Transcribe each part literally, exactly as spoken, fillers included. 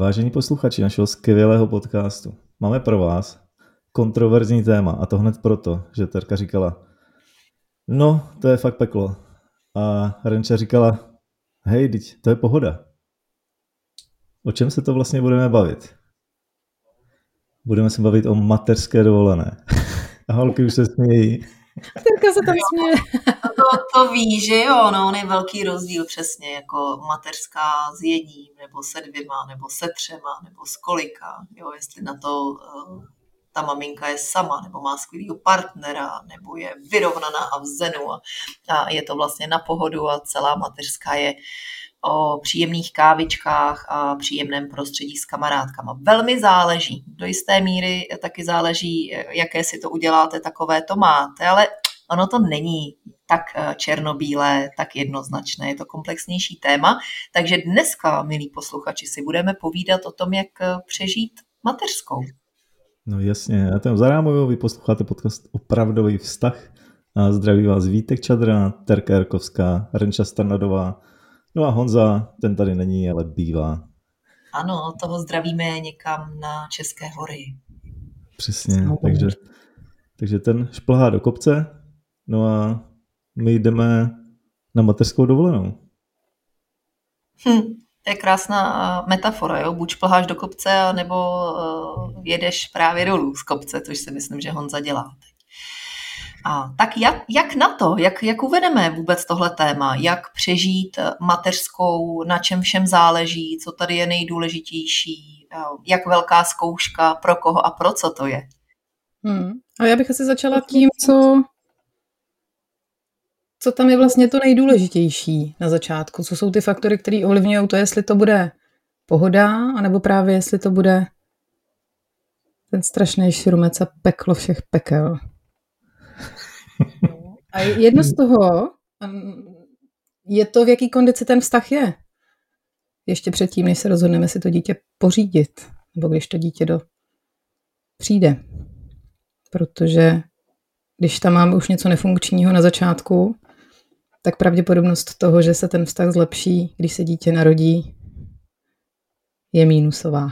Vážení posluchači našeho skvělého podcastu, máme pro vás kontroverzní téma, a to hned proto, že Terka říkala, no, to je fakt peklo. A Renča říkala, hej, teď to je pohoda. O čem se to vlastně budeme bavit? Budeme se bavit o mateřské dovolené. A holky už se smějí. Terka se tam směje. To, to ví, že jo, no, on je velký rozdíl přesně, jako mateřská s jedním, nebo se dvěma, nebo se třema, nebo s kolika, jo, jestli na to uh, ta maminka je sama, nebo má skvělýho partnera, nebo je vyrovnaná a v zenu a, a je to vlastně na pohodu a celá mateřská je o příjemných kávičkách a příjemném prostředí s kamarádkama. Velmi záleží. Do jisté míry taky záleží, jaké si to uděláte, takové to máte, ale ono to není tak černobílé, tak jednoznačné. Je to komplexnější téma. Takže dneska, milí posluchači, si budeme povídat o tom, jak přežít mateřskou. No jasně, já tam zarámuju, vy posloucháte podcast Opravdový vztah a zdraví vás Vítek Čadra, Terka Jarkovská, Renča Starnadová. No a Honza, ten tady není, ale bývá. Ano, toho zdravíme někam na České hory. Přesně, takže, takže ten šplhá do kopce, no a my jdeme na mateřskou dovolenou. Hm, to je krásná metafora, jo? Buď šplháš do kopce, nebo uh, jedeš právě dolů z kopce, což si myslím, že Honza dělá teď. A tak jak, jak na to, jak, jak uvedeme vůbec tohle téma, jak přežít mateřskou, na čem všem záleží, co tady je nejdůležitější, jak velká zkouška, pro koho a pro co to je? Hmm. A já bych asi začala tím, co, co tam je vlastně to nejdůležitější na začátku, co jsou ty faktory, které ovlivňují to, jestli to bude pohoda, anebo právě jestli to bude ten strašný šrumec a peklo všech pekel. A jedno z toho je to, v jaký kondici ten vztah je. Ještě předtím, než se rozhodneme si to dítě pořídit, nebo když to dítě do přijde. Protože když tam máme už něco nefunkčního na začátku, tak pravděpodobnost toho, že se ten vztah zlepší, když se dítě narodí, je mínusová.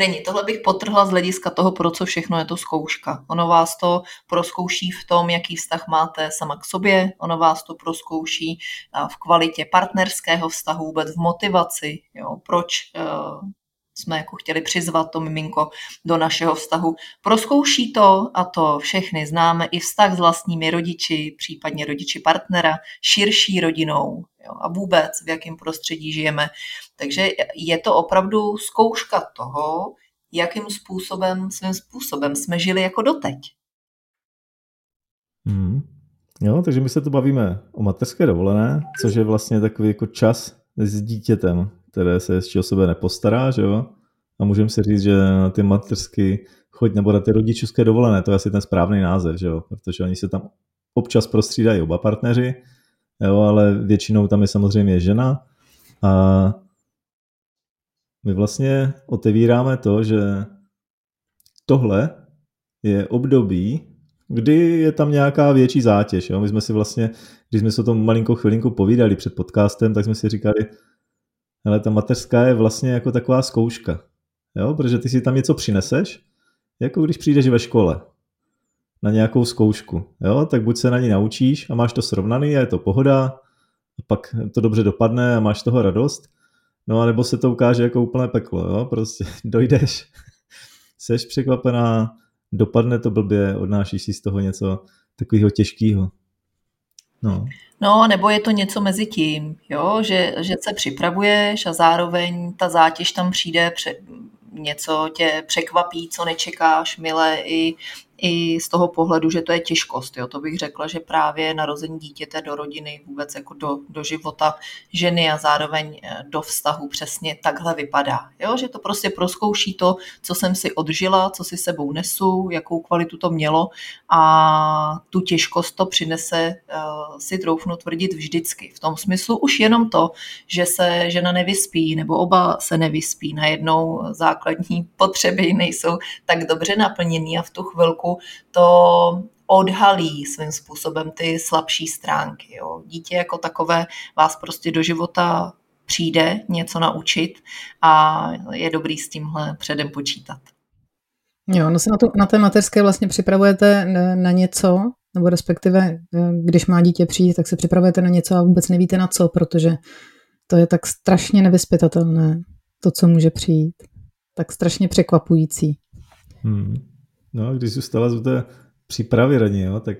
Reni, tohle bych potrhla z hlediska toho, pro co všechno je to zkouška. Ono vás to prozkouší v tom, jaký vztah máte sama k sobě, ono vás to prozkouší v kvalitě partnerského vztahu, vůbec v motivaci, jo, proč uh, jsme jako chtěli přizvat to miminko do našeho vztahu. Prozkouší to, a to všechny známe, i vztah s vlastními rodiči, případně rodiči partnera, širší rodinou, jo, a vůbec v jakém prostředí žijeme. Takže je to opravdu zkouška toho, jakým způsobem, svým způsobem jsme žili jako doteď. Mm. Jo, takže my se tu bavíme o mateřské dovolené, což je vlastně takový jako čas s dítětem, které se ještě o sebe nepostará, že jo? A můžeme si říct, že na ty mateřské choď nebo na ty rodičovské dovolené, to je asi ten správný název, že jo? Protože oni se tam občas prostřídají oba partneři, jo, ale většinou tam je samozřejmě žena a my vlastně otevíráme to, že tohle je období, kdy je tam nějaká větší zátěž. Jo? My jsme si vlastně, když jsme se o tom malinkou chvilinku povídali před podcastem, tak jsme si říkali, hele, ta mateřská je vlastně jako taková zkouška, jo? Protože ty si tam něco přineseš, jako když přijdeš ve škole na nějakou zkoušku, jo? Tak buď se na ní naučíš a máš to srovnaný a je to pohoda, a pak to dobře dopadne a máš toho radost. No a nebo se to ukáže jako úplné peklo, jo? Prostě dojdeš, seš překvapená, dopadne to blbě, odnášíš si z toho něco takového těžkého. No. No, nebo je to něco mezi tím, jo? Že, že se připravuješ a zároveň ta zátěž tam přijde, pře- něco tě překvapí, co nečekáš, milé, i, i z toho pohledu, že to je těžkost. Jo? To bych řekla, že právě narození dítěte do rodiny, vůbec jako do, do života ženy a zároveň do vztahu přesně takhle vypadá. Jo? Že to prostě prozkouší to, co jsem si odžila, co si sebou nesu, jakou kvalitu to mělo a tu těžkost to přinese, si troufnu tvrdit, vždycky. V tom smyslu už jenom to, že se žena nevyspí nebo oba se nevyspí, najednou základní potřeby nejsou tak dobře naplněný a v tu chvilku to odhalí svým způsobem ty slabší stránky. Jo. Dítě jako takové vás prostě do života přijde něco naučit a je dobrý s tímhle předem počítat. Jo, no se na, tu, na té mateřské vlastně připravujete na něco, nebo respektive, když má dítě přijít, tak se připravujete na něco a vůbec nevíte na co, protože to je tak strašně nevyzpytatelné, to, co může přijít. Tak strašně překvapující. Hmm. No, když zůstala z té přípravy raní, jo, tak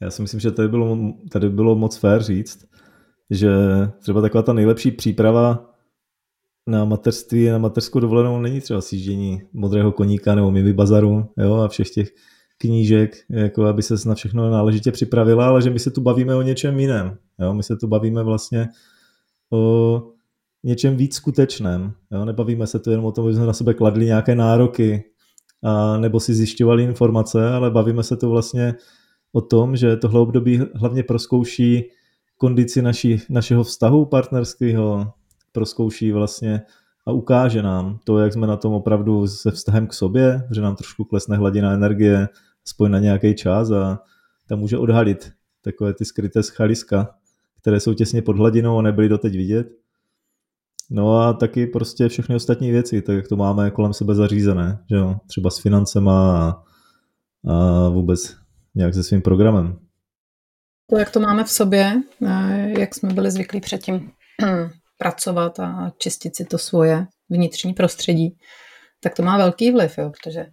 já si myslím, že tady bylo, tady bylo moc fér říct, že třeba taková ta nejlepší příprava na mateřství, na mateřskou dovolenou není třeba sjíždění Modrého koníka nebo Mimi bazaru, jo, a všech těch knížek, jako aby se na všechno náležitě připravila, ale že my se tu bavíme o něčem jiném. Jo? My se tu bavíme vlastně o něčem víc skutečném. Jo? Nebavíme se tu jenom o tom, že jsme na sebe kladli nějaké nároky a nebo si zjišťovali informace, ale bavíme se tu vlastně o tom, že tohle období hlavně prozkouší kondici naši, našeho vztahu partnerského, prozkouší vlastně a ukáže nám to, jak jsme na tom opravdu se vztahem k sobě, že nám trošku klesne hladina energie, aspoň na nějaký čas a tam může odhalit takové ty skryté schaliska, které jsou těsně pod hladinou a nebyly doteď vidět. No a taky prostě všechny ostatní věci, tak jak to máme kolem sebe zařízené, že jo, třeba s financema a, a vůbec nějak se svým programem. To, jak to máme v sobě, jak jsme byli zvyklí předtím pracovat a čistit si to svoje vnitřní prostředí, tak to má velký vliv, jo, protože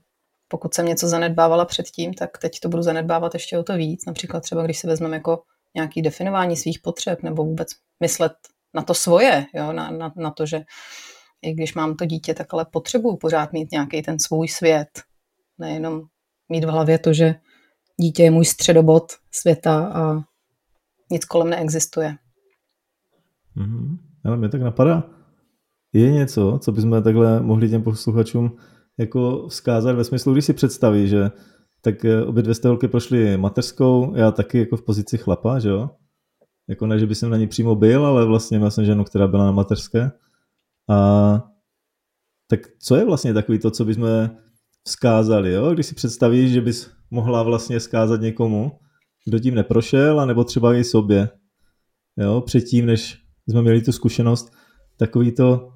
pokud jsem něco zanedbávala předtím, tak teď to budu zanedbávat ještě o to víc. Například třeba, když si vezmeme jako nějaké definování svých potřeb nebo vůbec myslet na to svoje, jo, na, na, na to, že i když mám to dítě, tak ale potřebuju pořád mít nějaký ten svůj svět. Nejenom mít v hlavě to, že dítě je můj středobod světa a nic kolem neexistuje. Mm-hmm. Ale mě tak napadá, je něco, co bychom takhle mohli těm posluchačům jako vzkázat ve smyslu, když si představí, že tak obě dvě jste holky prošly mateřskou, já taky jako v pozici chlapa, že jo? Jako ne, že by jsem na ní přímo byl, ale vlastně já jsem ženu, která byla na mateřské. A tak co je vlastně takový to, co bychom vzkázali, jo? Když si představíš, že bys mohla vlastně vzkázat někomu, kdo tím neprošel, anebo třeba i sobě, jo? Předtím, než jsme měli tu zkušenost, takový to,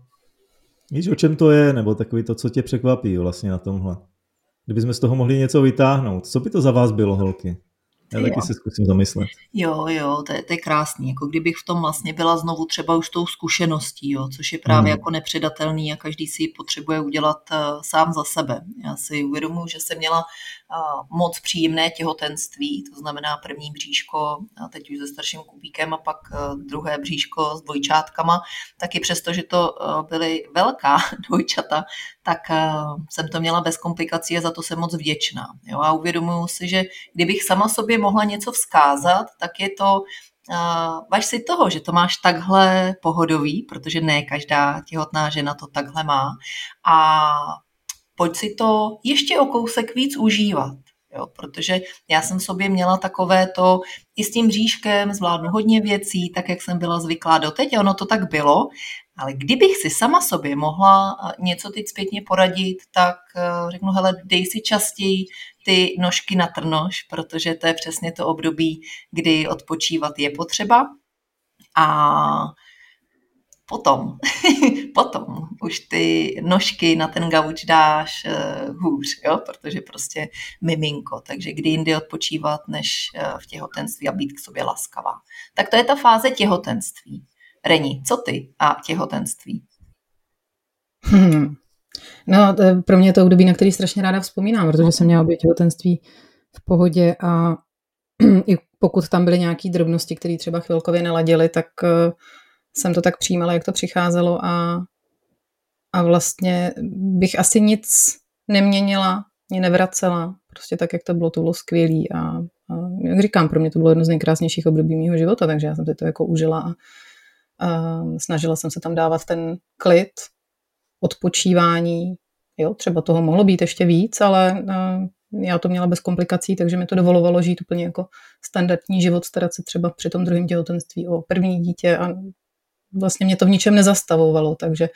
víš, o čem to je, nebo takový to, co tě překvapí vlastně na tomhle. Kdybychom z toho mohli něco vytáhnout, co by to za vás bylo, holky? Já taky jo. Si zkusím zamyslet. Jo, jo, to je, to je krásný. Jako kdybych v tom vlastně byla znovu třeba už tou zkušeností, jo, což je právě hmm. jako nepředatelný a každý si ji potřebuje udělat uh, sám za sebe. Já si uvědomuji, že jsem měla uh, moc příjemné těhotenství, to znamená první bříško, a teď už se starším Kubíkem a pak uh, druhé bříško s dvojčátkama. Taky přesto, že to uh, byly velká dvojčata, tak uh, jsem to měla bez komplikací a za to jsem moc vděčná. Jo, a uvědomuji si, že kdybych sama sobě mohla něco vzkázat, tak je to uh, váž si toho, že to máš takhle pohodový, protože ne každá těhotná žena to takhle má a pojď si to ještě o kousek víc užívat, jo, protože já jsem v sobě měla takové to i s tím bříškem zvládnu hodně věcí, tak jak jsem byla zvyklá doteď a ono to tak bylo, ale kdybych si sama sobě mohla něco teď zpětně poradit, tak uh, řeknu, hele, dej si častěji ty nožky na trnož, protože to je přesně to období, kdy odpočívat je potřeba. A potom, potom už ty nožky na ten gauč dáš hůř, jo? Protože prostě miminko. Takže kdy jindy odpočívat, než v těhotenství a být k sobě laskavá. Tak to je ta fáze těhotenství. Reni, co ty a těhotenství? Hmm. No, pro mě je to období, na který strašně ráda vzpomínám, protože jsem měla obě těhotenství v pohodě a i pokud tam byly nějaké drobnosti, které třeba chvilkově neladily, tak jsem to tak přijímala, jak to přicházelo a, a vlastně bych asi nic neměnila, mě nevracela, prostě tak, jak to bylo, to bylo skvělý a, a jak říkám, pro mě to bylo jedno z nejkrásnějších období mýho života, takže já jsem si to jako užila a, a snažila jsem se tam dávat ten klid, odpočívání, jo, třeba toho mohlo být ještě víc, ale uh, já to měla bez komplikací, takže mi to dovolovalo žít úplně jako standardní život, starat se třeba při tom druhém těhotenství o první dítě a vlastně mě to v ničem nezastavovalo, takže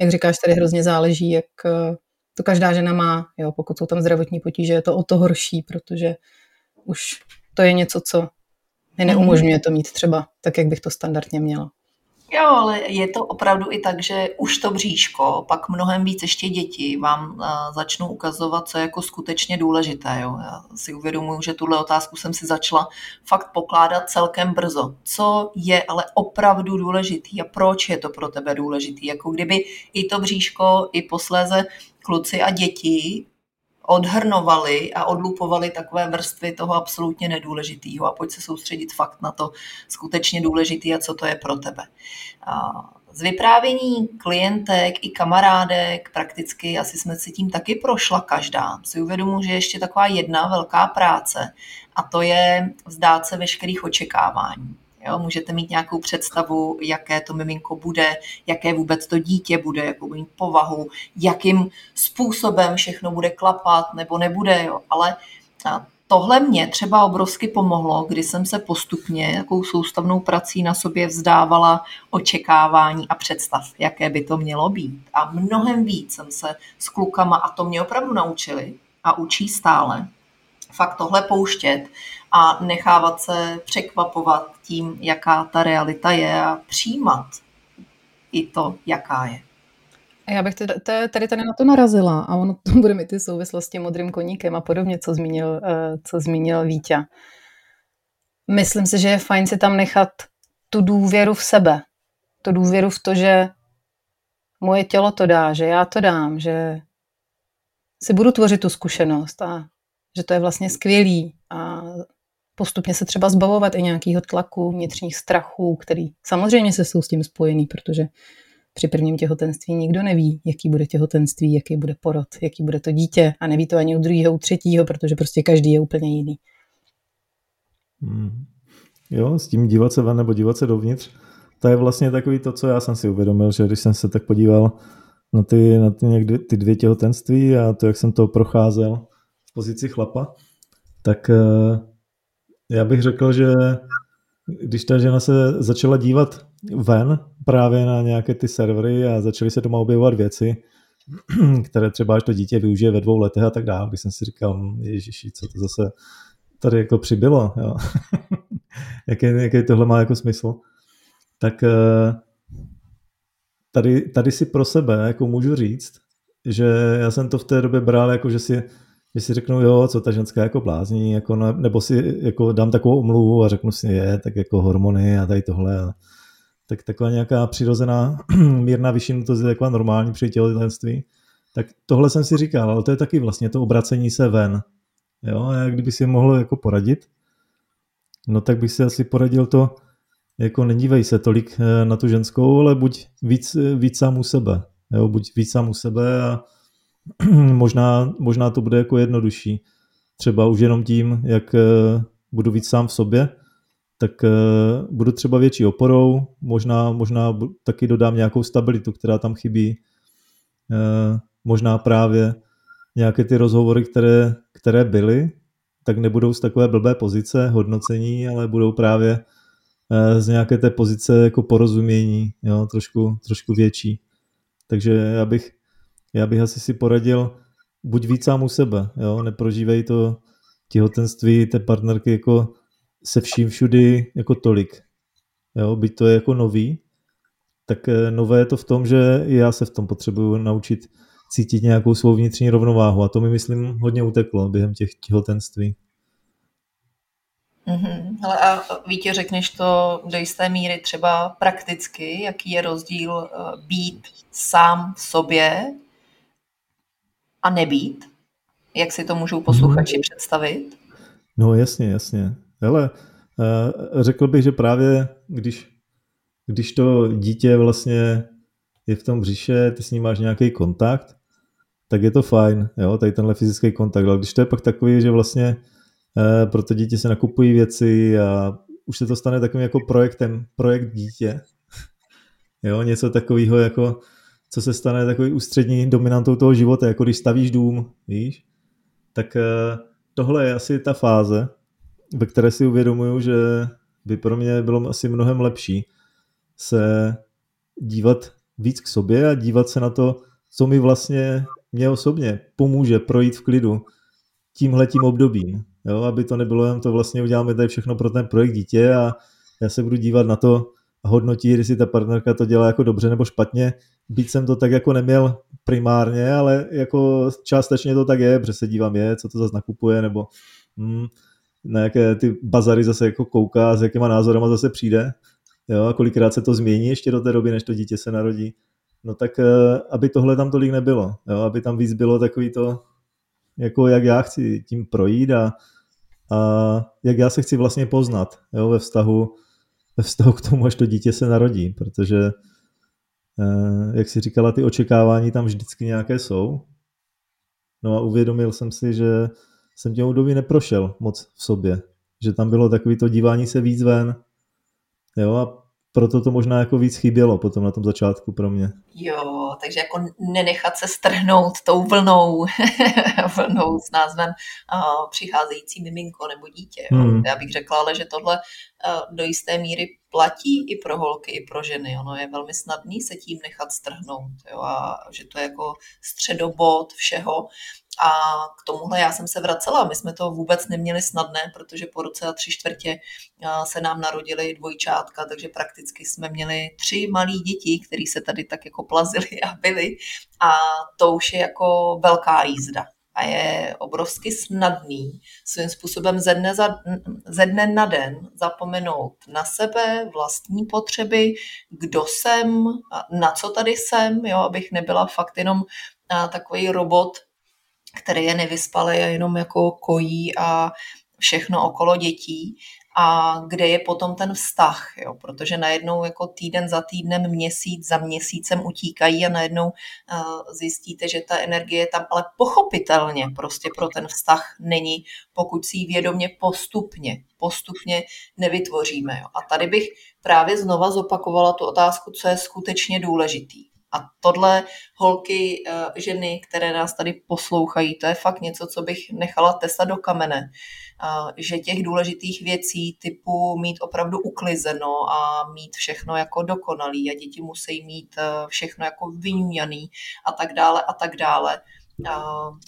jak říkáš, tady hrozně záleží, jak uh, to každá žena má, jo, pokud jsou tam zdravotní potíže, je to o to horší, protože už to je něco, co mi neumožňuje to mít třeba tak, jak bych to standardně měla. Jo, ale je to opravdu i tak, že už to bříško, pak mnohem víc ještě děti vám začnou ukazovat, co je jako skutečně důležité. Jo. Já si uvědomuji, že tuhle otázku jsem si začala fakt pokládat celkem brzo. Co je ale opravdu důležitý a proč je to pro tebe důležitý? Jako kdyby i to bříško, i posléze kluci a děti odhrnovali a odlupovali takové vrstvy toho absolutně nedůležitýho a pojď se soustředit fakt na to skutečně důležitý a co to je pro tebe. Z vyprávění klientek i kamarádek prakticky asi jsme si tím taky prošla každá. Si uvědomuji, že ještě taková jedna velká práce a to je vzdát se veškerých očekávání. Jo, můžete mít nějakou představu, jaké to miminko bude, jaké vůbec to dítě bude, jakou mít povahu, jakým způsobem všechno bude klapat nebo nebude. Jo. Ale tohle mě třeba obrovsky pomohlo, když jsem se postupně jakou soustavnou prací na sobě vzdávala očekávání a představ, jaké by to mělo být. A mnohem víc jsem se s klukama, a to mě opravdu naučili a učí stále, fakt tohle pouštět a nechávat se překvapovat tím, jaká ta realita je a přijímat i to, jaká je. Já bych tady, tady, tady na to narazila a ono to bude mít ty souvislosti modrým koníkem a podobně, co zmínil, co zmínil Víťa. Myslím si, že je fajn si tam nechat tu důvěru v sebe. Tu důvěru v to, že moje tělo to dá, že já to dám, že si budu tvořit tu zkušenost a že to je vlastně skvělý a postupně se třeba zbavovat i nějakého tlaku, vnitřních strachů, který samozřejmě se jsou s tím spojený, protože při prvním těhotenství nikdo neví, jaký bude těhotenství, jaký bude porod, jaký bude to dítě a neví to ani u druhého, u třetího, protože prostě každý je úplně jiný. Hmm. Jo, s tím dívat se ven nebo dívat se dovnitř, to je vlastně takový to, co já jsem si uvědomil, že když jsem se tak podíval na ty, na ty, někdy, ty dvě těhotenství a to, jak jsem to procházel v pozici chlapa, tak já bych řekl, že když ta žena se začala dívat ven právě na nějaké ty servery a začaly se doma objevovat věci, které třeba až to dítě využije ve dvou letech a tak dále, když jsem si říkal, ježiši, co to zase tady jako přibylo, jo? jaký, jaký tohle má jako smysl, tak tady, tady si pro sebe jako můžu říct, že já jsem to v té době bral jako, že si že si řeknou, jo, co ta ženská jako blázní, jako, nebo si jako dám takovou omluvu a řeknu si, je, tak jako hormony a tady tohle. A tak taková nějaká přirozená mírná vyšinutost je taková normální při těhotenství. Tak tohle jsem si říkal, ale to je taky vlastně to obracení se ven. Jo, a já kdyby si mohl jako poradit, no tak bych si asi poradil to, jako nedívej se tolik na tu ženskou, ale buď víc, víc sám u sebe. Jo, buď víc sám u sebe a Možná, možná to bude jako jednodušší. Třeba už jenom tím, jak budu víc sám v sobě, tak budu třeba větší oporou, možná, možná taky dodám nějakou stabilitu, která tam chybí. Možná právě nějaké ty rozhovory, které, které byly, tak nebudou z takové blbé pozice hodnocení, ale budou právě z nějaké té pozice jako porozumění, jo, trošku, trošku větší. Takže já bych Já bych asi si poradil, buď víc sám u sebe, jo? Neprožívej to těhotenství té partnerky jako se vším všudy jako tolik. Jo? Byť to je jako nový, tak nové je to v tom, že já se v tom potřebuju naučit cítit nějakou svou vnitřní rovnováhu a to mi, myslím, hodně uteklo během těch těhotenství. Mm-hmm. Hele, a Vítě, řekneš to do jisté míry třeba prakticky, jaký je rozdíl být sám v sobě a nebýt? Jak si to můžou posluchači představit? No jasně, jasně. Hele, řekl bych, že právě když, když to dítě vlastně je v tom břiše, ty s ním máš nějaký kontakt, tak je to fajn, jo, tady tenhle fyzický kontakt. Ale když to je pak takový, že vlastně pro to dítě se nakupují věci a už se to stane takovým jako projektem, projekt dítě. Jo, něco takového jako co se stane takový ústřední dominantou toho života, jako když stavíš dům, víš, tak tohle je asi ta fáze, ve které si uvědomuju, že by pro mě bylo asi mnohem lepší se dívat víc k sobě a dívat se na to, co mi vlastně mě osobně pomůže projít v klidu tímhletím obdobím, jo, aby to nebylo jen to vlastně uděláme tady všechno pro ten projekt dítě a já se budu dívat na to, hodnotí, jestli ta partnerka to dělá jako dobře nebo špatně. Byť jsem to tak jako neměl primárně, ale jako částečně to tak je, protože se dívám je, co to zase nakupuje, nebo hmm, na jaké ty bazary zase jako kouká, s jakýma názorama zase přijde. Jo, a kolikrát se to změní ještě do té doby, než to dítě se narodí. No tak, aby tohle tam tolik nebylo. Jo, aby tam víc bylo takový to, jako jak já chci tím projít a, a jak já se chci vlastně poznat, jo, ve vztahu, ve vztahu k tomu, až to dítě se narodí, protože jak si říkala, ty očekávání tam vždycky nějaké jsou. No a uvědomil jsem si, že jsem těm doby neprošel moc v sobě. Že tam bylo takový to dívání se víc ven. Jo, a proto to možná jako víc chybělo potom na tom začátku pro mě. Jo, takže jako nenechat se strhnout tou vlnou, vlnou s názvem uh, přicházející miminko nebo dítě. Jo. Hmm. Já bych řekla, ale že tohle uh, do jisté míry platí i pro holky, i pro ženy. Ono je velmi snadný se tím nechat strhnout. Jo, a že to je jako středobod všeho. A k tomuhle já jsem se vracela. My jsme to vůbec neměli snadné, protože po roce a tři čtvrtě se nám narodily dvojčátka, takže prakticky jsme měli tři malí děti, které se tady tak jako plazily a byly. A to už je jako velká jízda. A je obrovsky snadný svým způsobem ze dne, za, ze dne na den zapomenout na sebe, vlastní potřeby, kdo jsem, na co tady jsem, jo, abych nebyla fakt jenom takový robot, který je nevyspalý a jenom jako kojí a všechno okolo dětí. A kde je potom ten vztah, jo? Protože najednou jako týden za týdnem, měsíc za měsícem utíkají a najednou uh, zjistíte, že ta energie je tam, ale pochopitelně prostě pro ten vztah není, pokud si ji vědomě postupně, postupně nevytvoříme. Jo? A tady bych právě znova zopakovala tu otázku, co je skutečně důležitý. A tohle holky, ženy, které nás tady poslouchají, to je fakt něco, co bych nechala tesat do kamene. Že těch důležitých věcí typu mít opravdu uklizeno a mít všechno jako dokonalý a děti musí mít všechno jako vyňuňaný a tak dále a tak dále.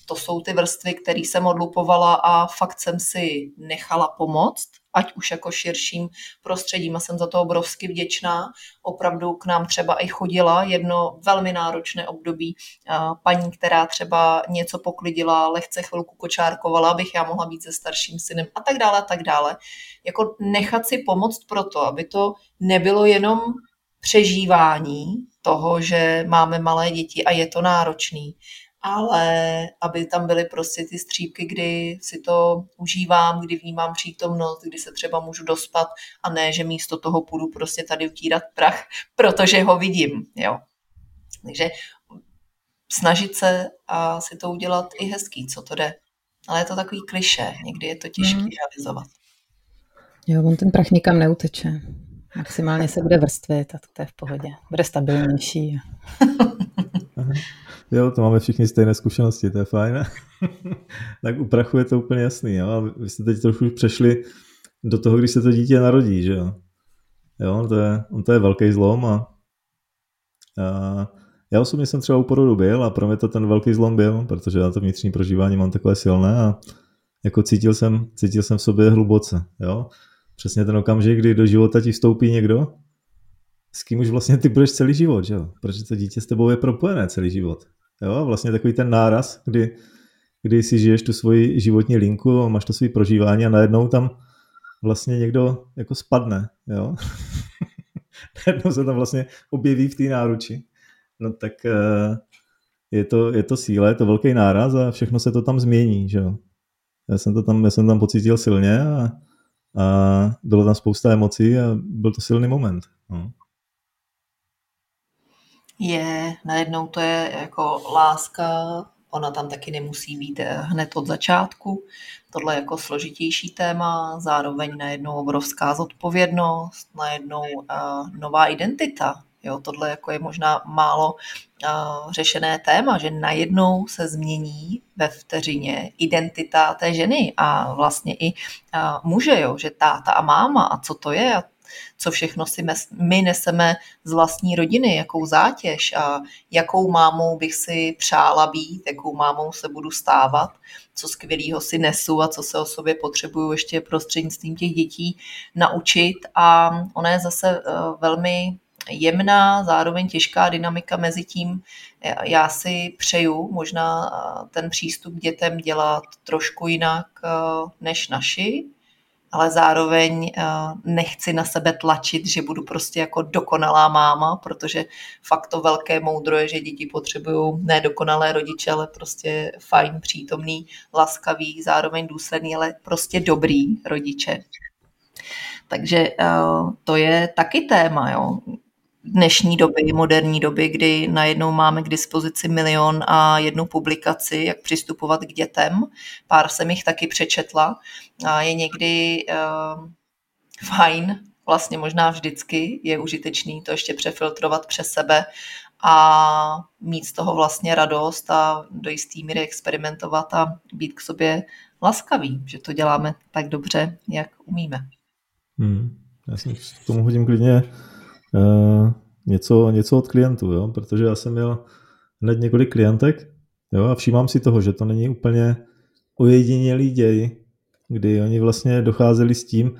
To jsou ty vrstvy, které jsem odlupovala a fakt jsem si nechala pomoct. Ať už jako širším prostředím. A jsem za to obrovsky vděčná. Opravdu k nám třeba i chodila jedno velmi náročné období paní, která třeba něco poklidila, lehce chvilku kočárkovala, abych já mohla být se starším synem a tak dále a tak dále. Jako nechat si pomoct proto, aby to nebylo jenom přežívání toho, že máme malé děti a je to náročný, ale aby tam byly prostě ty střípky, kdy si to užívám, kdy vnímám přítomnost, kdy se třeba můžu dospat a ne, že místo toho půjdu prostě tady utírat prach, protože ho vidím. Jo. Takže snažit se a si to udělat i hezký, co to jde. Ale je to takový klišé, někdy je to těžké mm. realizovat. Jo, on ten prach nikam neuteče. Maximálně se bude vrstvit a to je v pohodě. Bude stabilnější. Jo, to máme všichni stejné zkušenosti, to je fajn. Tak u prachu je to úplně jasný, jo? A vy jste teď trochu přešli do toho, když se to dítě narodí, že jo? Jo, to je, to je velký zlom a, a já osobně jsem třeba u porodu byl a pro mě to ten velký zlom byl, protože já to vnitřní prožívání mám takové silné a jako cítil jsem, cítil jsem v sobě hluboce, jo? Přesně ten okamžik, kdy do života ti vstoupí někdo, s kým už vlastně ty budeš celý život, že jo? Protože to dítě s tebou je propojené celý život. Jo, a vlastně takový ten náraz, kdy, kdy si žiješ tu svoji životní linku, máš to své prožívání a najednou tam vlastně někdo jako spadne, jo. Najednou se tam vlastně objeví v té náruči. No tak je to, je to síla, je to velký náraz a všechno se to tam změní, že jo. Já jsem to tam, já jsem tam pocítil silně a, a bylo tam spousta emocí a byl to silný moment, no. Je, najednou to je jako láska, ona tam taky nemusí být hned od začátku. Tohle je jako složitější téma, zároveň najednou obrovská zodpovědnost, najednou uh, nová identita. Jo, tohle jako je možná málo uh, řešené téma, že najednou se změní ve vteřině identita té ženy a vlastně i uh, muže, jo, že táta a máma a co to je a co všechno si my neseme z vlastní rodiny, jakou zátěž a jakou mámou bych si přála být, jakou mámou se budu stávat, co skvělýho si nesu a co se o sobě potřebuju ještě prostřednictvím těch dětí naučit. A ona je zase velmi jemná, zároveň těžká dynamika mezi tím. Já si přeju možná ten přístup k dětem dělat trošku jinak než naši, ale zároveň nechci na sebe tlačit, že budu prostě jako dokonalá máma, protože fakt to velké moudro je, že děti potřebují ne dokonalé rodiče, ale prostě fajn, přítomný, laskavý, zároveň důsledný, ale prostě dobrý rodiče. Takže to je taky téma, jo. Dnešní doby, moderní doby, kdy najednou máme k dispozici milion a jednu publikaci, jak přistupovat k dětem. Pár jsem jich taky přečetla. A je někdy uh, fajn, vlastně možná vždycky je užitečný to ještě přefiltrovat přes sebe a mít z toho vlastně radost a do jistý míry experimentovat a být k sobě laskavý, že to děláme tak dobře, jak umíme. Hmm, já si k tomu hodím klidně Uh, něco, něco od klientů, jo? Protože já jsem měl hned několik klientek, jo? A všímám si toho, že to není úplně ojedinělý děj, kdy oni vlastně docházeli s tím,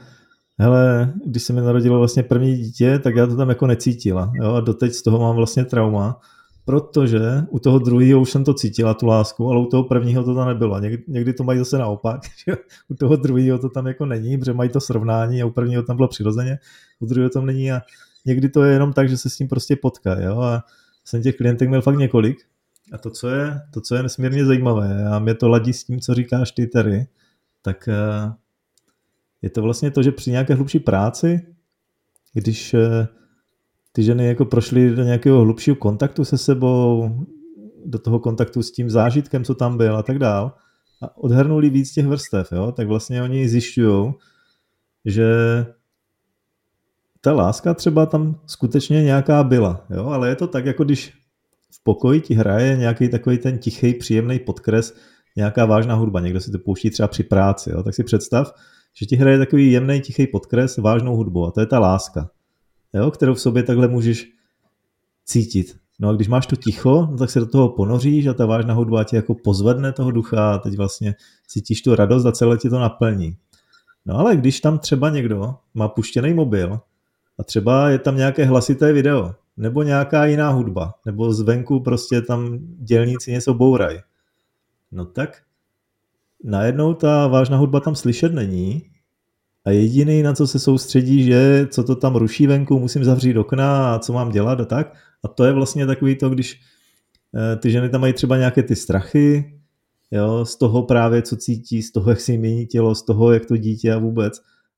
hele, když se mi narodilo vlastně první dítě, tak já to tam jako necítila, jo? A doteď z toho mám vlastně trauma, protože u toho druhého už jsem to cítila, tu lásku, ale u toho prvního to tam nebylo. Někdy, někdy to mají zase naopak, že u toho druhého to tam jako není, protože mají to srovnání a u prvního tam bylo přirozeně, u druhého tam není a někdy to je jenom tak, že se s tím prostě potká, jo, a jsem těch klientek měl fakt několik a to, co je, to, co je nesmírně zajímavé a mě to ladí s tím, co říkáš ty tady, tak je to vlastně to, že při nějaké hlubší práci, když ty ženy jako prošly do nějakého hlubšího kontaktu se sebou, do toho kontaktu s tím zážitkem, co tam byl a tak dál, a odhrnuli víc těch vrstev, jo, tak vlastně oni zjišťují, že ta láska třeba tam skutečně nějaká byla, jo? Ale je to tak, jako když v pokoji ti hraje nějaký takový ten tichý, příjemný podkres, nějaká vážná hudba, někdo si to pouští třeba při práci, jo? Tak si představ, že ti hraje takový jemný, tichý podkres vážnou hudbou a to je ta láska, jo? Kterou v sobě takhle můžeš cítit. No a když máš to ticho, no tak se do toho ponoříš a ta vážná hudba tě jako pozvedne toho ducha a teď vlastně cítíš tu radost a celé ti to naplní. No ale když tam třeba někdo má puštěný mobil, a třeba je tam nějaké hlasité video, nebo nějaká jiná hudba, nebo zvenku prostě tam dělníci něco bourají. No tak najednou ta vážná hudba tam slyšet není a jediný, na co se soustředí, že co to tam ruší venku, musím zavřít okna a co mám dělat a tak. A to je vlastně takový to, když ty ženy tam mají třeba nějaké ty strachy, jo, z toho právě, co cítí, z toho, jak si mění tělo, z toho, jak to dítě a vůbec.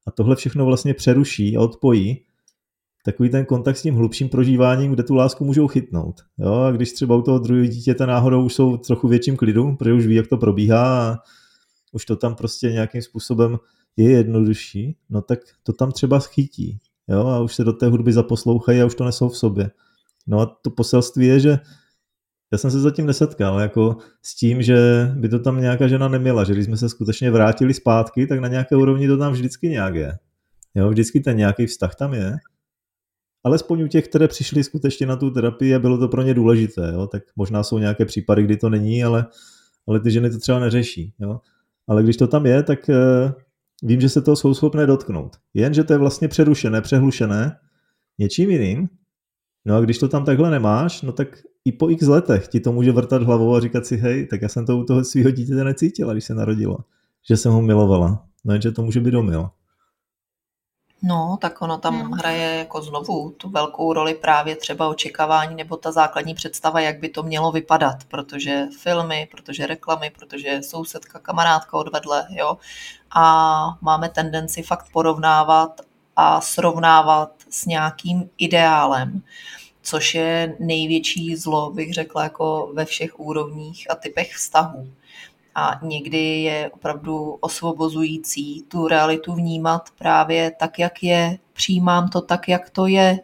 A tohle všechno vlastně přeruší a odpojí takový ten kontakt s tím hlubším prožíváním, kde tu lásku můžou chytnout. Jo? A když třeba u toho druhého dítěte náhodou už jsou trochu větším klidu, protože už ví, jak to probíhá a už to tam prostě nějakým způsobem je jednodušší, no tak to tam třeba chytí. Jo? A už se do té hudby zaposlouchají a už to nesou v sobě. No a to poselství je, že já jsem se zatím nesetkal jako s tím, že by to tam nějaká žena neměla, že když jsme se skutečně vrátili zpátky, tak na nějaké úrovni to tam vždycky nějak je. Jo? Vždycky ten nějaký vztah tam je. Alespoň u těch, které přišli skutečně na tu terapii a bylo to pro ně důležité, jo? Tak možná jsou nějaké případy, kdy to není, ale, ale ty ženy to třeba neřeší. Jo? Ale když to tam je, tak e, vím, že se toho jsou schopné dotknout. Jenže to je vlastně přerušené, přehlušené něčím jiným. No a když to tam takhle nemáš, no tak i po x letech ti to může vrtat hlavou a říkat si, hej, tak já jsem to u toho svého dítěte necítila, když se narodilo, že jsem ho milovala. No jenže to může být omyl. No, tak ono tam hmm. hraje jako znovu tu velkou roli právě třeba očekávání nebo ta základní představa, jak by to mělo vypadat, protože filmy, protože reklamy, protože sousedka, kamarádka odvedle, jo. A máme tendenci fakt porovnávat a srovnávat s nějakým ideálem, což je největší zlo, bych řekla, jako ve všech úrovních a typech vztahů. A někdy je opravdu osvobozující tu realitu vnímat právě tak, jak je. Přijímám to tak, jak to je,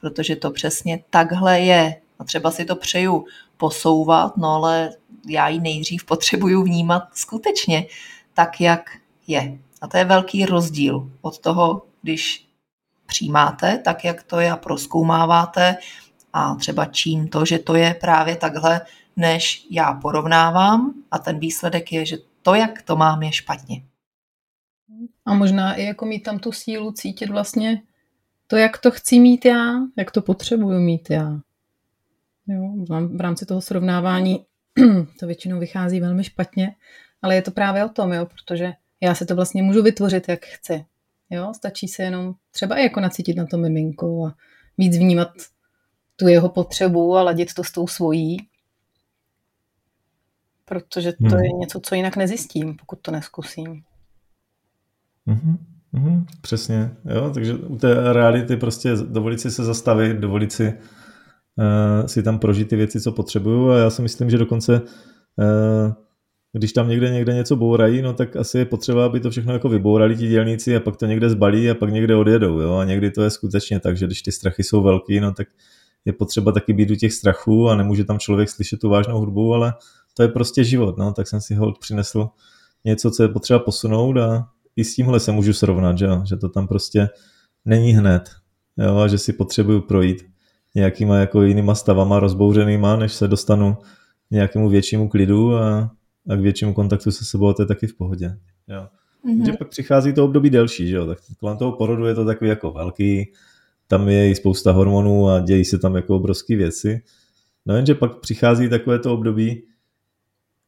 protože to přesně takhle je. A třeba si to přeju posouvat, no ale já ji nejdřív potřebuju vnímat skutečně tak, jak je. A to je velký rozdíl od toho, když přijímáte tak, jak to je a prozkoumáváte a třeba čím to, že to je právě takhle, než já porovnávám a ten výsledek je, že to, jak to mám, je špatně. A možná i jako mít tam tu sílu cítit vlastně to, jak to chci mít já, jak to potřebuju mít já. Jo, v rámci toho srovnávání to většinou vychází velmi špatně, ale je to právě o tom, jo, protože já si to vlastně můžu vytvořit, jak chci. Jo, stačí se jenom třeba i jako nacítit na to miminku a víc vnímat tu jeho potřebu a ladit to s tou svojí. Protože to hmm. je něco, co jinak nezjistím, pokud to neskusím. Mhm, mhm, přesně. Jo, takže u té reality prostě dovolit si se zastavit, dovolit si, uh, si tam prožít ty věci, co potřebuju. A já si myslím, že dokonce uh, když tam někde někde něco bourají, no tak asi je potřeba, aby to všechno jako vybourali ti dělníci a pak to někde zbalí a pak někde odjedou. Jo? A někdy to je skutečně tak, že když ty strachy jsou velký, no tak je potřeba taky být u těch strachů a nemůže tam člověk slyšet tu vážnou hudbu, ale to je prostě život. No? Tak jsem si holt přinesl něco, co je potřeba posunout a i s tímhle se můžu srovnat, že, že to tam prostě není hned, jo? A že si potřebuju projít nějakýma jako jinýma stavama rozbouřenýma, než se dostanu nějakému většímu klidu a a k většímu kontaktu se sebou, to je taky v pohodě. Jo. Mm-hmm. Takže pak přichází to období delší, že jo, tak kolem toho porodu je to takový jako velký, tam je i spousta hormonů a dějí se tam jako obrovské věci. No jenže pak přichází takové to období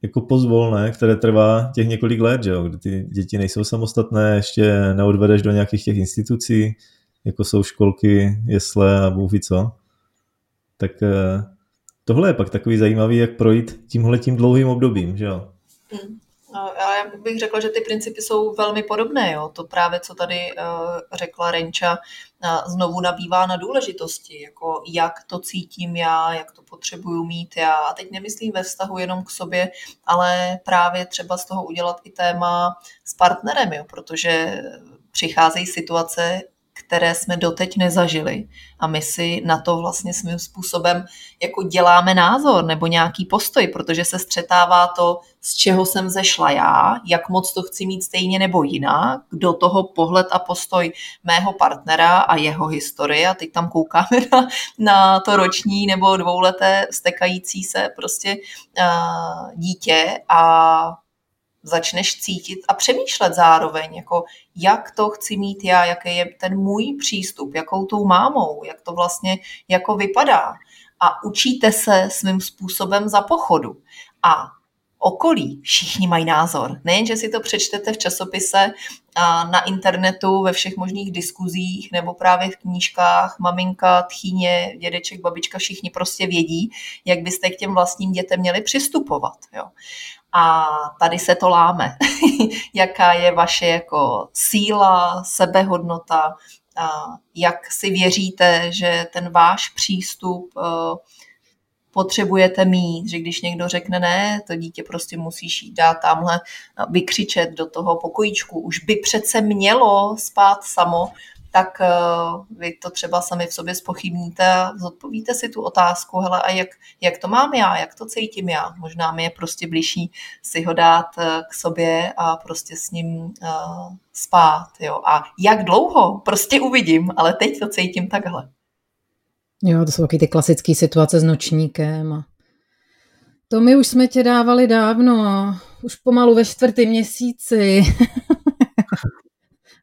jako pozvolné, které trvá těch několik let, že jo, kdy ty děti nejsou samostatné, ještě neodvedeš do nějakých těch institucí, jako jsou školky, jesle a bůh ví co. Tak tohle je pak takový zajímavý, jak projít tímhletím dlouhým obdobím, že jo? Hmm. Ale já bych řekla, že ty principy jsou velmi podobné, jo? To právě, co tady uh, řekla Renča, uh, znovu nabývá na důležitosti, jako jak to cítím já, jak to potřebuju mít já. A teď nemyslím ve vztahu jenom k sobě, ale právě třeba z toho udělat i téma s partnerem, jo? Protože přicházejí situace, které jsme doteď nezažili. A my si na to vlastně svým způsobem jako děláme názor nebo nějaký postoj, protože se střetává to, z čeho jsem zešla já, jak moc to chci mít stejně nebo jinak, do toho pohled a postoj mého partnera a jeho historie. A teď tam koukáme na, na to roční nebo dvouleté stekající se prostě uh, dítě a začneš cítit a přemýšlet zároveň, jako jak to chci mít já, jaký je ten můj přístup, jakou tou mámou, jak to vlastně jako vypadá. A učíte se svým způsobem za pochodu. A okolí všichni mají názor. Nejen, že si to přečtete v časopise, na internetu, ve všech možných diskuzích nebo právě v knížkách, maminka, tchýně, dědeček, babička, všichni prostě vědí, jak byste k těm vlastním dětem měli přistupovat. Jo. A tady se to láme. Jaká je vaše jako síla, sebehodnota, a jak si věříte, že ten váš přístup uh, potřebujete mít, že když někdo řekne ne, to dítě prostě musíš jít dát tamhle vykřičet do toho pokojíčku, už by přece mělo spát samo, tak uh, vy to třeba sami v sobě zpochybníte a zodpovíte si tu otázku, hele, a jak, jak to mám já, jak to cítím já. Možná mi je prostě bližší si ho dát uh, k sobě a prostě s ním uh, spát. Jo. A jak dlouho? Prostě uvidím, ale teď to cítím takhle. Jo, to jsou taky ty klasické situace s nočníkem. A to my už jsme tě dávali dávno, už pomalu ve čtvrtém měsíci.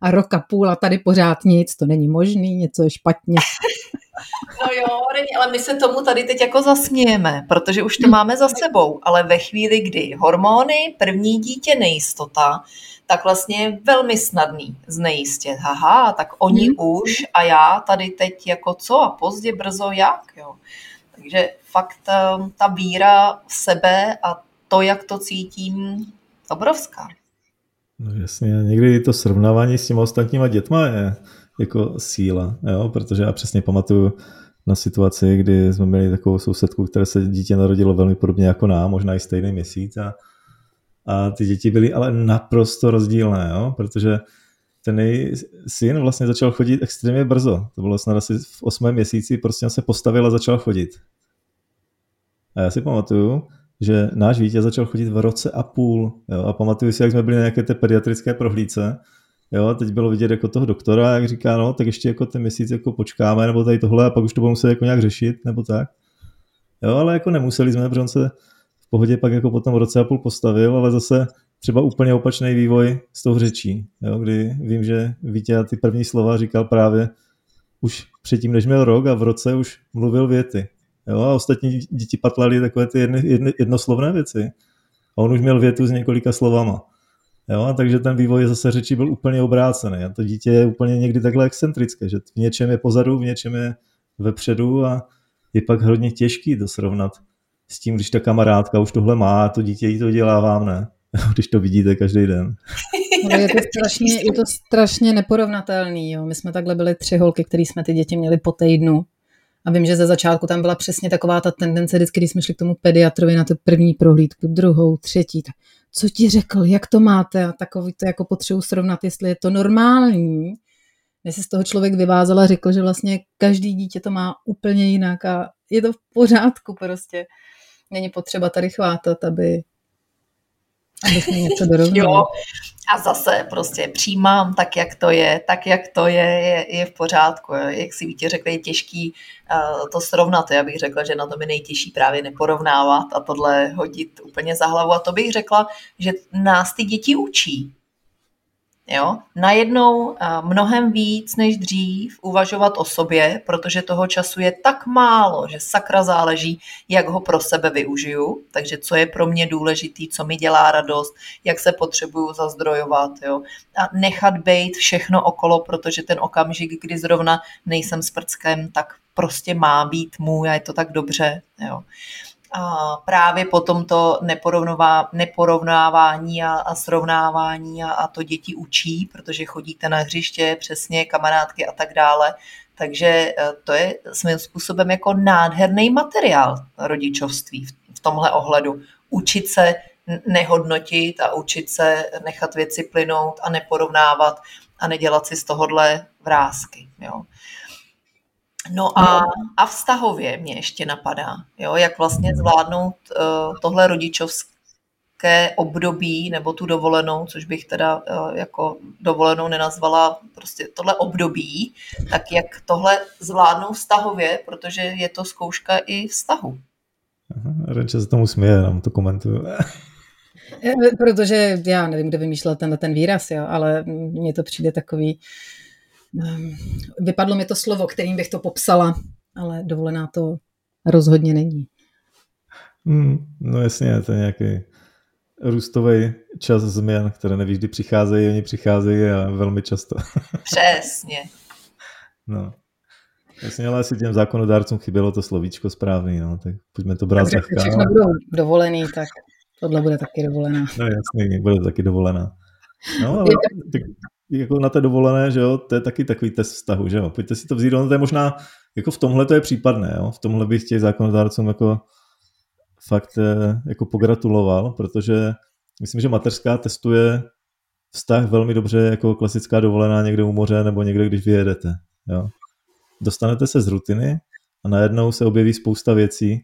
A rok a půl a tady pořád nic, to není možný, něco je špatně. No jo, ale my se tomu tady teď jako zasmějeme, protože už to máme za sebou, ale ve chvíli, kdy hormony, první dítě, nejistota, tak vlastně je velmi snadný znejistit. Aha, tak oni hmm. už a já tady teď jako co a pozdě, brzo, jak, jo. Takže fakt ta, ta víra v sebe a to, jak to cítím, obrovská. No jasně, někdy to srovnávání s těma ostatníma dětma je jako síla, jo? Protože já přesně pamatuju na situaci, kdy jsme měli takovou sousedku, které se dítě narodilo velmi podobně jako nám, možná i stejný měsíc a, a ty děti byly ale naprosto rozdílné, jo? Protože ten její syn vlastně začal chodit extrémně brzo, to bylo vlastně asi v osmém měsíci, prostě se postavil a začal chodit. A já si pamatuju, že náš Vítěz začal chodit v roce a půl. Jo? A pamatuju si, jak jsme byli na nějaké té pediatrické prohlídce. Jo? Teď bylo vidět jako toho doktora, jak říká, no, tak ještě jako ten měsíc jako počkáme, nebo tady tohle, a pak už to budeme muset jako nějak řešit, nebo tak. Jo, ale jako nemuseli jsme, protože on se v pohodě pak jako potom v roce a půl postavil, ale zase třeba úplně opačný vývoj s tou řečí, jo, kdy vím, že Vítě ty první slova říkal právě už předtím, než měl rok a v roce už mluvil věty. Jo, a ostatní děti patlali takové ty jedny, jedny, jednoslovné věci. A on už měl větu s několika slovama. Jo, a takže ten vývoj zase řeči byl úplně obrácený. A to dítě je úplně někdy takhle excentrické, že v něčem je pozadu, v něčem je vepředu a je pak hodně těžký to srovnat s tím, když ta kamarádka už tohle má a to dítě jí to dělá, vám ne. Když to vidíte každý den. Ale je to strašně, je to strašně neporovnatelný. Jo. My jsme takhle byli tři holky, které jsme ty děti měli po týdnu. A vím, že ze začátku tam byla přesně taková ta tendence, vždycky, když jsme šli k tomu pediatrovi na tu první prohlídku, druhou, třetí. Tak, co ti řekl, jak to máte? A takový to jako potřebu srovnat, jestli je to normální. Když se z toho člověk vyvázal a řekl, že vlastně každý dítě to má úplně jinak a je to v pořádku prostě. Není potřeba tady chvátat, aby... Jo, a zase prostě přijímám tak, jak to je, tak, jak to je, je, je v pořádku. Jo. Jak si Vítě řekl, je těžký uh, to srovnat. Já bych řekla, že na tom je nejtěžší právě neporovnávat a tohle hodit úplně za hlavu. A to bych řekla, že nás ty děti učí. Jo? Najednou uh, mnohem víc než dřív uvažovat o sobě, protože toho času je tak málo, že sakra záleží, jak ho pro sebe využiju, takže co je pro mě důležitý, co mi dělá radost, jak se potřebuju zazdrojovat, jo? A nechat bejt všechno okolo, protože ten okamžik, kdy zrovna nejsem s prckem, tak prostě má být můj a je to tak dobře, jo. A právě po tomto neporovnávání a, a srovnávání a, a to děti učí, protože chodíte na hřiště, přesně kamarádky a tak dále. Takže to je svým způsobem jako nádherný materiál rodičovství v, v tomhle ohledu. Učit se nehodnotit a učit se nechat věci plynout a neporovnávat a nedělat si z tohohle vrásky, jo. No a, a vztahově mě ještě napadá, jo, jak vlastně zvládnout uh, tohle rodičovské období nebo tu dovolenou, což bych teda uh, jako dovolenou nenazvala, prostě tohle období, tak jak tohle zvládnout vztahově, protože je to zkouška i vztahu. Renča se tomu směje, nám to komentuje. Protože já nevím, kdo vymýšlel tenhle ten výraz, jo, ale mně to přijde takový... Vypadlo mi to slovo, kterým bych to popsala, ale dovolená to rozhodně není. Mm, no jasně, to je nějaký růstový čas změn, které nevíš, kdy přicházejí, oni přicházejí a velmi často. Přesně. No. Jasně, ale asi těm zákonodárcům chybělo to slovíčko správný, no, tak pojďme to brát lehká. Když všechno budou dovolený, tak tohle bude taky dovolená. No jasně, bude taky dovolená. No, ale... jako na té dovolené, že jo, to je taky takový test vztahu, že jo, pojďte si to vzít, ono to je možná, jako v tomhle to je případné, jo, v tomhle bych těch zákonodárcům jako fakt jako pogratuloval, protože myslím, že mateřská testuje vztah velmi dobře jako klasická dovolená někde u moře nebo někde, když vyjedete, jo. Dostanete se z rutiny a najednou se objeví spousta věcí,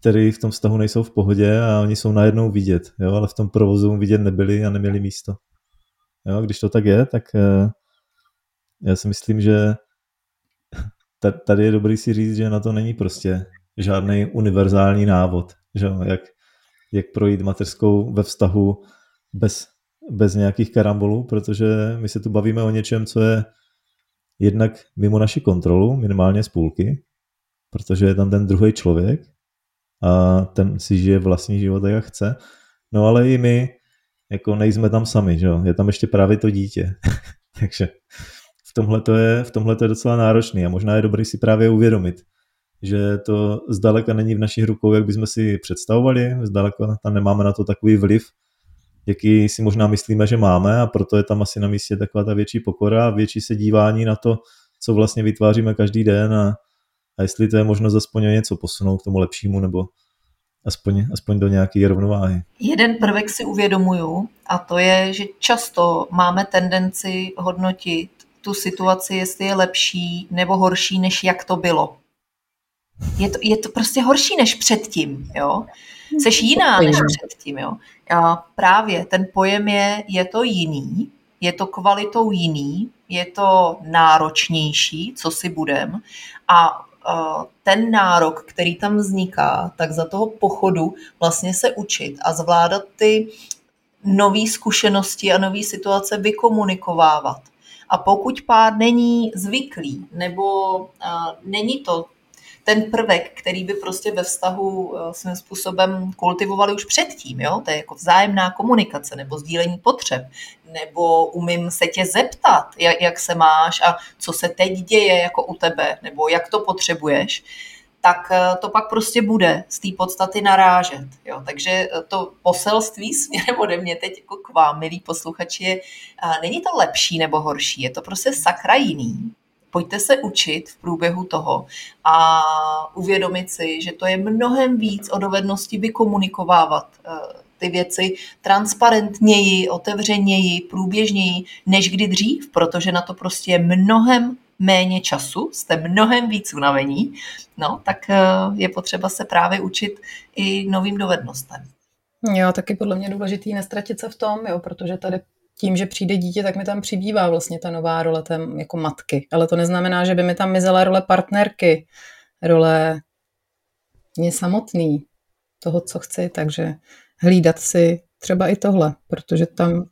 které v tom vztahu nejsou v pohodě a oni jsou najednou vidět, jo, ale v tom provozu vidět nebyli a neměli místo. Jo, když to tak je, tak já si myslím, že tady je dobrý si říct, že na to není prostě žádný univerzální návod, že jak, jak projít mateřskou ve vztahu bez, bez nějakých karambolů, protože my se tu bavíme o něčem, co je jednak mimo naši kontrolu, minimálně z půlky, protože je tam ten druhý člověk a ten si žije vlastní život, jak chce, no ale i my jako nejsme tam sami, že jo? Je tam ještě právě to dítě. Takže v tomhle to je, v tomhle to je docela náročný a možná je dobrý si právě uvědomit, že to zdaleka není v našich rukou, jak bychom si představovali, zdaleka tam nemáme na to takový vliv, jaký si možná myslíme, že máme a proto je tam asi na místě taková ta větší pokora, větší se dívání na to, co vlastně vytváříme každý den a, a jestli to je možnost aspoň něco posunout k tomu lepšímu nebo Aspoň, aspoň do nějaké rovnováhy. Jeden prvek si uvědomuju a to je, že často máme tendenci hodnotit tu situaci, jestli je lepší nebo horší, než jak to bylo. Je to, je to prostě horší než předtím, jo? Seš jiná než předtím, jo? A právě ten pojem je, je to jiný, je to kvalitou jiný, je to náročnější, co si budem a ten nárok, který tam vzniká, tak za toho pochodu vlastně se učit a zvládat ty nové zkušenosti a nové situace vykomunikovávat. A pokud pár není zvyklý, nebo uh, není to ten prvek, který by prostě ve vztahu uh, svým způsobem kultivovali už předtím, jo? To je jako vzájemná komunikace nebo sdílení potřeb, nebo umím se tě zeptat, jak, jak se máš a co se teď děje jako u tebe, nebo jak to potřebuješ, tak to pak prostě bude z té podstaty narážet. Jo? Takže to poselství směrem ode mě teď jako k vám, milí posluchači, je, není to lepší nebo horší, je to prostě sakra jiný. Pojďte se učit v průběhu toho a uvědomit si, že to je mnohem víc o dovednosti vykomunikovávat ty věci transparentněji, otevřeněji, průběžněji, než kdy dřív, protože na to prostě je mnohem méně času, jste mnohem víc unavení, no, tak je potřeba se právě učit i novým dovednostem. Jo, taky podle mě důležitý nestratit se v tom, jo, protože tady tím, že přijde dítě, tak mi tam přibývá vlastně ta nová role té jako matky. Ale to neznamená, že by mi tam mizela role partnerky, role mě samotný, toho, co chci, takže hlídat si třeba i tohle, protože tam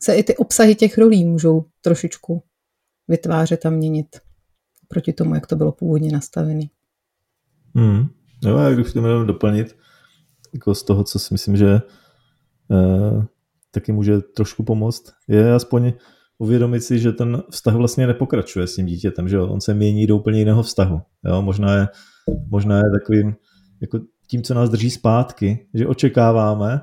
se i ty obsahy těch rolí můžou trošičku vytvářet a měnit proti tomu, jak to bylo původně nastavený. Hmm. No a když to můžeme doplnit, jako z toho, co si myslím, že eh, taky může trošku pomoct, je aspoň uvědomit si, že ten vztah vlastně nepokračuje s tím dítětem, že jo? On se mění do úplně jiného vztahu. Jo? Možná je, možná je takovým, jako tím, co nás drží zpátky, že očekáváme,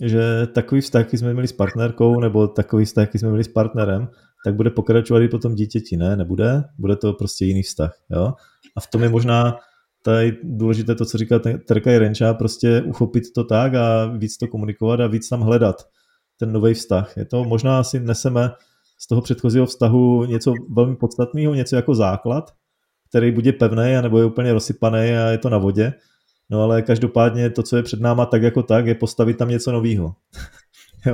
že takový vztah, jaký jsme měli s partnerkou, nebo takový vztah, jaký jsme měli s partnerem, tak bude pokračovat i potom dítěti, ne, nebude, bude to prostě jiný vztah, jo. A v tom je možná tady důležité to, co říká Terka Jarkovská, prostě uchopit to tak a víc to komunikovat a víc tam hledat ten nový vztah. Je to, možná si neseme z toho předchozího vztahu něco velmi podstatného, něco jako základ, který bude pevný, anebo je úplně rozsypaný a je to na vodě. No ale každopádně to, co je před náma tak jako tak, je postavit tam něco novýho.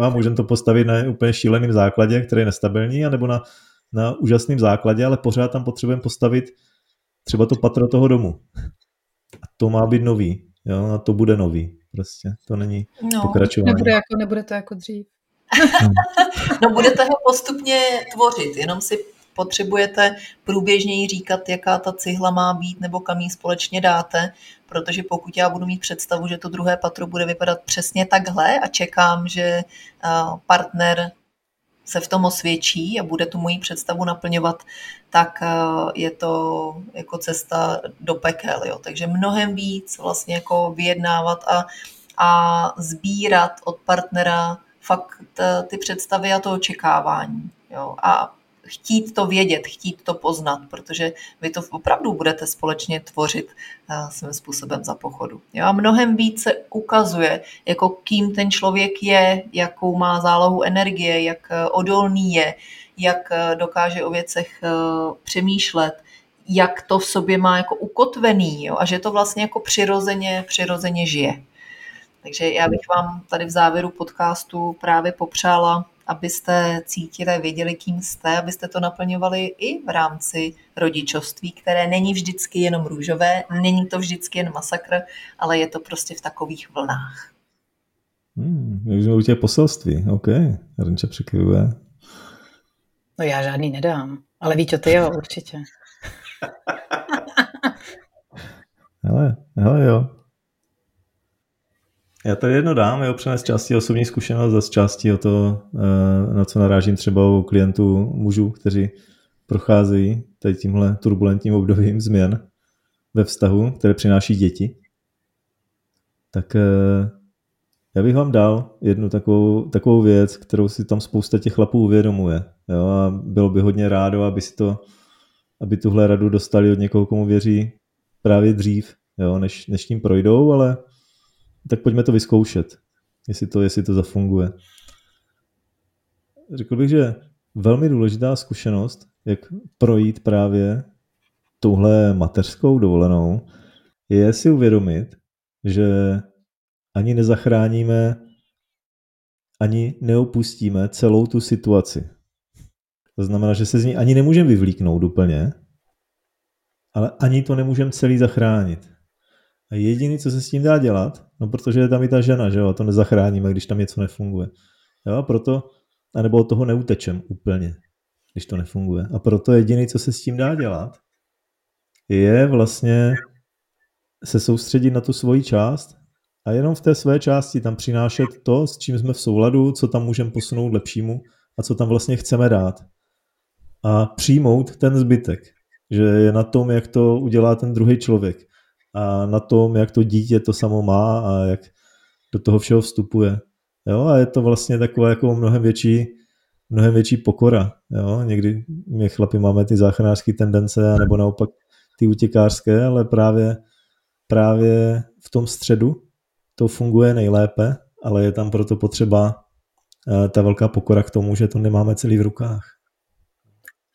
A můžeme to postavit na úplně šíleném základě, který je nestabilní, anebo na, na úžasném základě, ale pořád tam potřebujeme postavit třeba to patro toho domu. A to má být nový. Jo? A to bude nový. Prostě to není no, pokračování. Nebude, jako, nebude to jako dřív. No budete ho postupně tvořit, jenom si potřebujete průběžněji říkat, jaká ta cihla má být nebo kam ji společně dáte, protože pokud já budu mít představu, že to druhé patro bude vypadat přesně takhle a čekám, že partner se v tom osvědčí a bude tu moji představu naplňovat, tak je to jako cesta do pekel. Jo. Takže mnohem víc vlastně jako vyjednávat a, a sbírat od partnera fakt ty představy a to očekávání. Jo. A chtít to vědět, chtít to poznat, protože vy to opravdu budete společně tvořit svým způsobem za pochodu. Jo? A mnohem více ukazuje, jako kým ten člověk je, jakou má zálohu energie, jak odolný je, jak dokáže o věcech přemýšlet, jak to v sobě má jako ukotvený, jo? A že to vlastně jako přirozeně, přirozeně žije. Takže já bych vám tady v závěru podcastu právě popřála, abyste cítili, věděli, kým jste, abyste to naplňovali i v rámci rodičovství, které není vždycky jenom růžové, není to vždycky jen masakr, ale je to prostě v takových vlnách. Hmm, jak jsme u těch poselství, ok, Renča přikývuje. No já žádný nedám, ale víš, ty jo, určitě. hele, hele jo. Já tady jedno dám, jo, přenes části osobní zkušenost a z části o to, na co narážím třeba u klientů mužů, kteří procházejí tady tímhle turbulentním obdobím změn ve vztahu, které přináší děti. Tak já bych vám dal jednu takovou, takovou věc, kterou si tam spousta těch chlapů uvědomuje. Jo, a bylo by hodně rádo, aby si to, aby tuhle radu dostali od někoho, komu věří právě dřív, jo, než, než tím projdou, ale tak pojďme to vyzkoušet, jestli to, jestli to zafunguje. Řekl bych, že velmi důležitá zkušenost, jak projít právě touhle mateřskou dovolenou, je si uvědomit, že ani nezachráníme, ani neopustíme celou tu situaci. To znamená, že se z ní ani nemůžeme vyvlíknout úplně, ale ani to nemůžeme celý zachránit. A jediný, co se s tím dá dělat, no protože je tam i ta žena, že jo, a to nezachráníme, když tam něco nefunguje. Jo, proto, anebo od toho neutečem úplně, když to nefunguje. A proto jediný, co se s tím dá dělat, je vlastně se soustředit na tu svoji část a jenom v té své části tam přinášet to, s čím jsme v souladu, co tam můžeme posunout lepšímu a co tam vlastně chceme dát. A přijmout ten zbytek, že je na tom, jak to udělá ten druhý člověk a na tom, jak to dítě to samo má a jak do toho všeho vstupuje. Jo, a je to vlastně taková jako mnohem větší, mnohem větší pokora. Jo, někdy my chlapi máme ty záchranářské tendence nebo naopak ty utěkářské, ale právě, právě v tom středu to funguje nejlépe, ale je tam proto potřeba ta velká pokora k tomu, že to nemáme celý v rukách.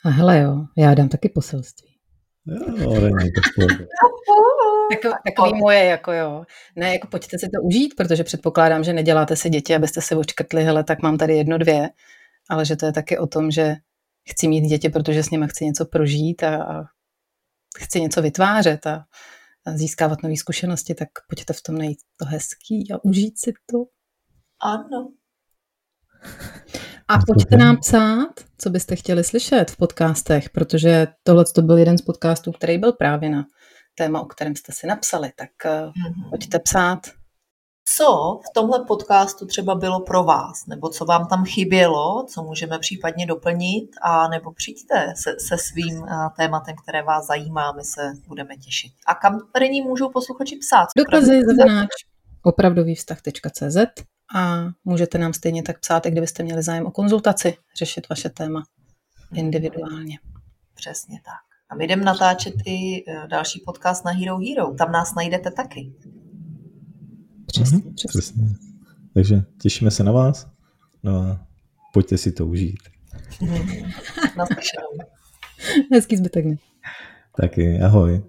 A hele jo, já dám taky poselství. Jo, Reně, to Takový, takový moje, jako jo. Ne, jako pojďte si to užít, protože předpokládám, že neděláte si děti, abyste si očkrtli, hele, tak mám tady jedno, dvě, ale že to je taky o tom, že chci mít děti, protože s nimi chci něco prožít a, a chci něco vytvářet a, a získávat nové zkušenosti, tak pojďte v tom najít to hezký a užít si to. Ano. A pojďte nám psát, co byste chtěli slyšet v podcastech, protože tohle to byl jeden z podcastů, který byl právě na téma, o kterém jste si napsali, tak mm-hmm. pojďte psát. Co v tomhle podcastu třeba bylo pro vás, nebo co vám tam chybělo, co můžeme případně doplnit, a nebo přijďte se, se svým tématem, které vás zajímá, my se budeme těšit. A kam první můžou posluchači psát? Dotazy zavináč opravdový vztah tečka cé zet a můžete nám stejně tak psát, i kdybyste měli zájem o konzultaci, řešit vaše téma individuálně. Přesně tak. A my jdeme natáčet i další podcast na Hero Hero. Tam nás najdete taky. Přesně, Aha, přesně. přesně. Takže těšíme se na vás. No a pojďte si to užít. Naslyšenou. Hezký zbytek. Ne? Taky, ahoj.